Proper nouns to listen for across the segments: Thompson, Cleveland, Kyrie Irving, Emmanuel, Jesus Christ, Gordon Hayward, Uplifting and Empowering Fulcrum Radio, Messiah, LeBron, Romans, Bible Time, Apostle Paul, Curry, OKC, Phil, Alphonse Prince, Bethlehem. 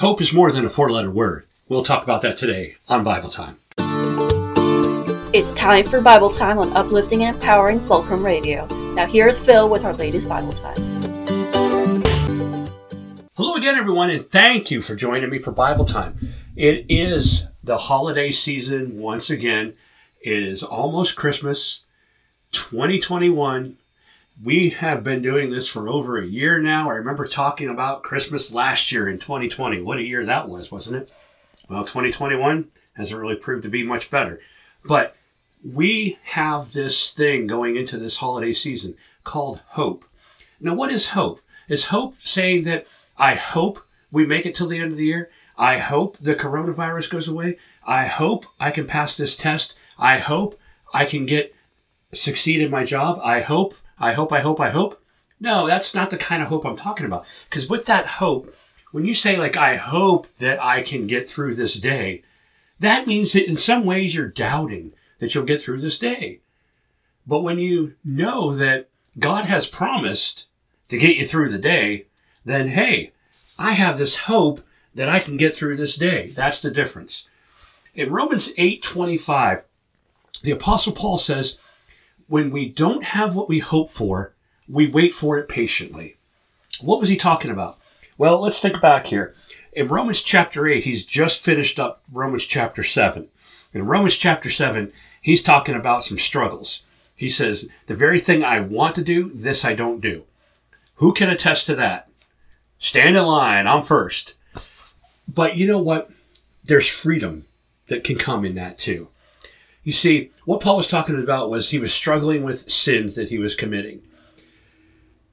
Hope is more than a four-letter word. We'll talk about that today on Bible Time. It's time for Bible Time on Uplifting and Empowering Fulcrum Radio. Now here's Phil with our latest Bible Time. Hello again, everyone, and thank you for joining me for Bible Time. It is the holiday season once again. It is almost Christmas 2021. We have been doing this for over a year now. I remember talking about Christmas last year in 2020. What a year that was, wasn't it? Well, 2021 hasn't really proved to be much better. But we have this thing going into this holiday season called hope. Now, what is hope? Is hope saying that I hope we make it till the end of the year? I hope the coronavirus goes away. I hope I can pass this test. I hope I can succeed in my job. I hope. No, that's not the kind of hope I'm talking about. Because with that hope, when you say, like, I hope that I can get through this day, that means that in some ways you're doubting that you'll get through this day. But when you know that God has promised to get you through the day, then, hey, I have this hope that I can get through this day. That's the difference. In Romans 8:25, the Apostle Paul says, when we don't have what we hope for, we wait for it patiently. What was he talking about? Well, let's think back here. In Romans chapter 8, he's just finished up Romans chapter 7. In Romans chapter 7, he's talking about some struggles. He says, the very thing I want to do, this I don't do. Who can attest to that? Stand in line, I'm first. But you know what? There's freedom that can come in that too. You see, what Paul was talking about was he was struggling with sins that he was committing.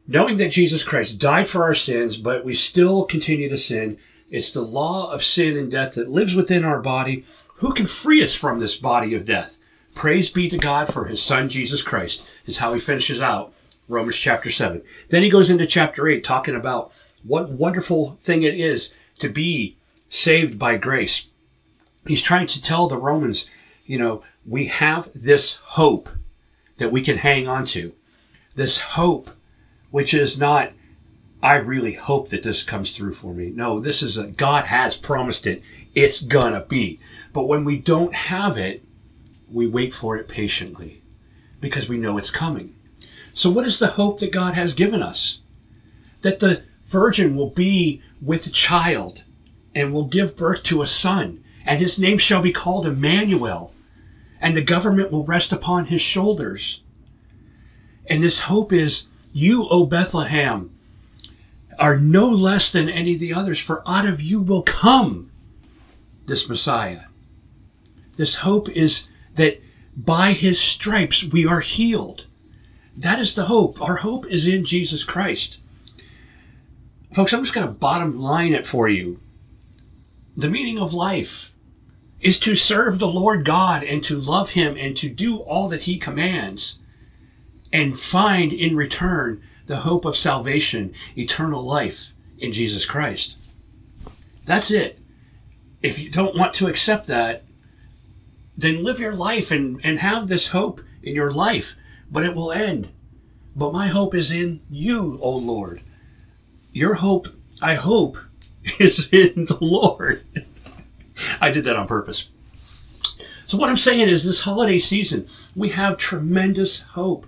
Knowing that Jesus Christ died for our sins, but we still continue to sin, it's the law of sin and death that lives within our body. Who can free us from this body of death? Praise be to God for his son, Jesus Christ, is how he finishes out Romans chapter 7. Then he goes into chapter 8, talking about what wonderful thing it is to be saved by grace. He's trying to tell the Romans, you know, we have this hope that we can hang on to. This hope, which is not, I really hope that this comes through for me. No, this is God has promised it. It's gonna be. But when we don't have it, we wait for it patiently because we know it's coming. So what is the hope that God has given us? That the virgin will be with child and will give birth to a son, and his name shall be called Emmanuel. And the government will rest upon his shoulders. And this hope is, you, O Bethlehem, are no less than any of the others, for out of you will come this Messiah. This hope is that by his stripes we are healed. That is the hope. Our hope is in Jesus Christ. Folks, I'm just going to bottom line it for you. The meaning of life is to serve the Lord God and to love him and to do all that he commands and find in return the hope of salvation, eternal life in Jesus Christ. That's it. If you don't want to accept that, then live your life and have this hope in your life, but it will end. But my hope is in you, O Lord. Your hope, I hope, is in the Lord. I did that on purpose. So what I'm saying is this holiday season, we have tremendous hope.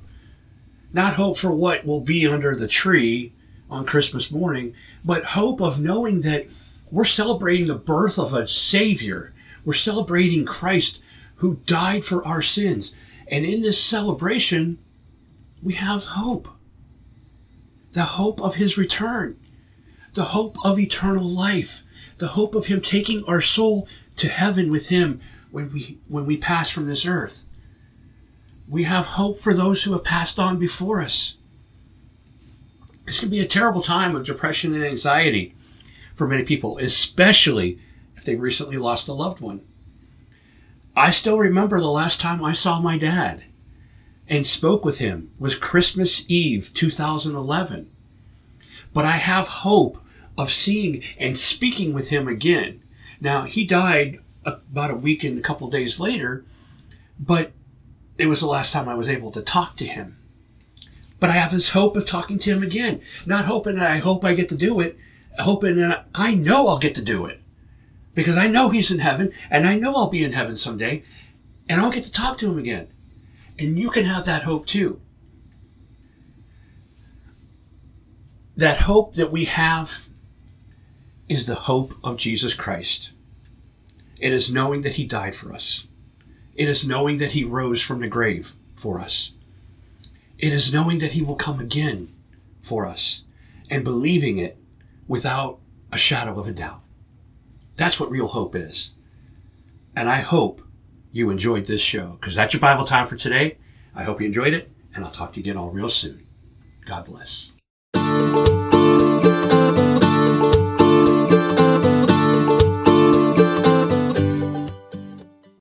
Not hope for what will be under the tree on Christmas morning, but hope of knowing that we're celebrating the birth of a Savior. We're celebrating Christ who died for our sins. And in this celebration, we have hope. The hope of his return. The hope of eternal life. The hope of him taking our soul to heaven with him when we pass from this earth. We have hope for those who have passed on before us. This can be a terrible time of depression and anxiety for many people, especially if they recently lost a loved one. I still remember the last time I saw my dad and spoke with him was Christmas Eve 2011. But I have hope of seeing and speaking with him again. Now, he died about a week and a couple of days later, but it was the last time I was able to talk to him. But I have this hope of talking to him again. Not hoping that I hope I get to do it, hoping that I know I'll get to do it because I know he's in heaven and I know I'll be in heaven someday and I'll get to talk to him again. And you can have that hope too. That hope that we have is the hope of Jesus Christ. It is knowing that he died for us. It is knowing that he rose from the grave for us. It is knowing that he will come again for us and believing it without a shadow of a doubt. That's what real hope is. And I hope you enjoyed this show, because that's your Bible time for today. I hope you enjoyed it, and I'll talk to you again all real soon. God bless.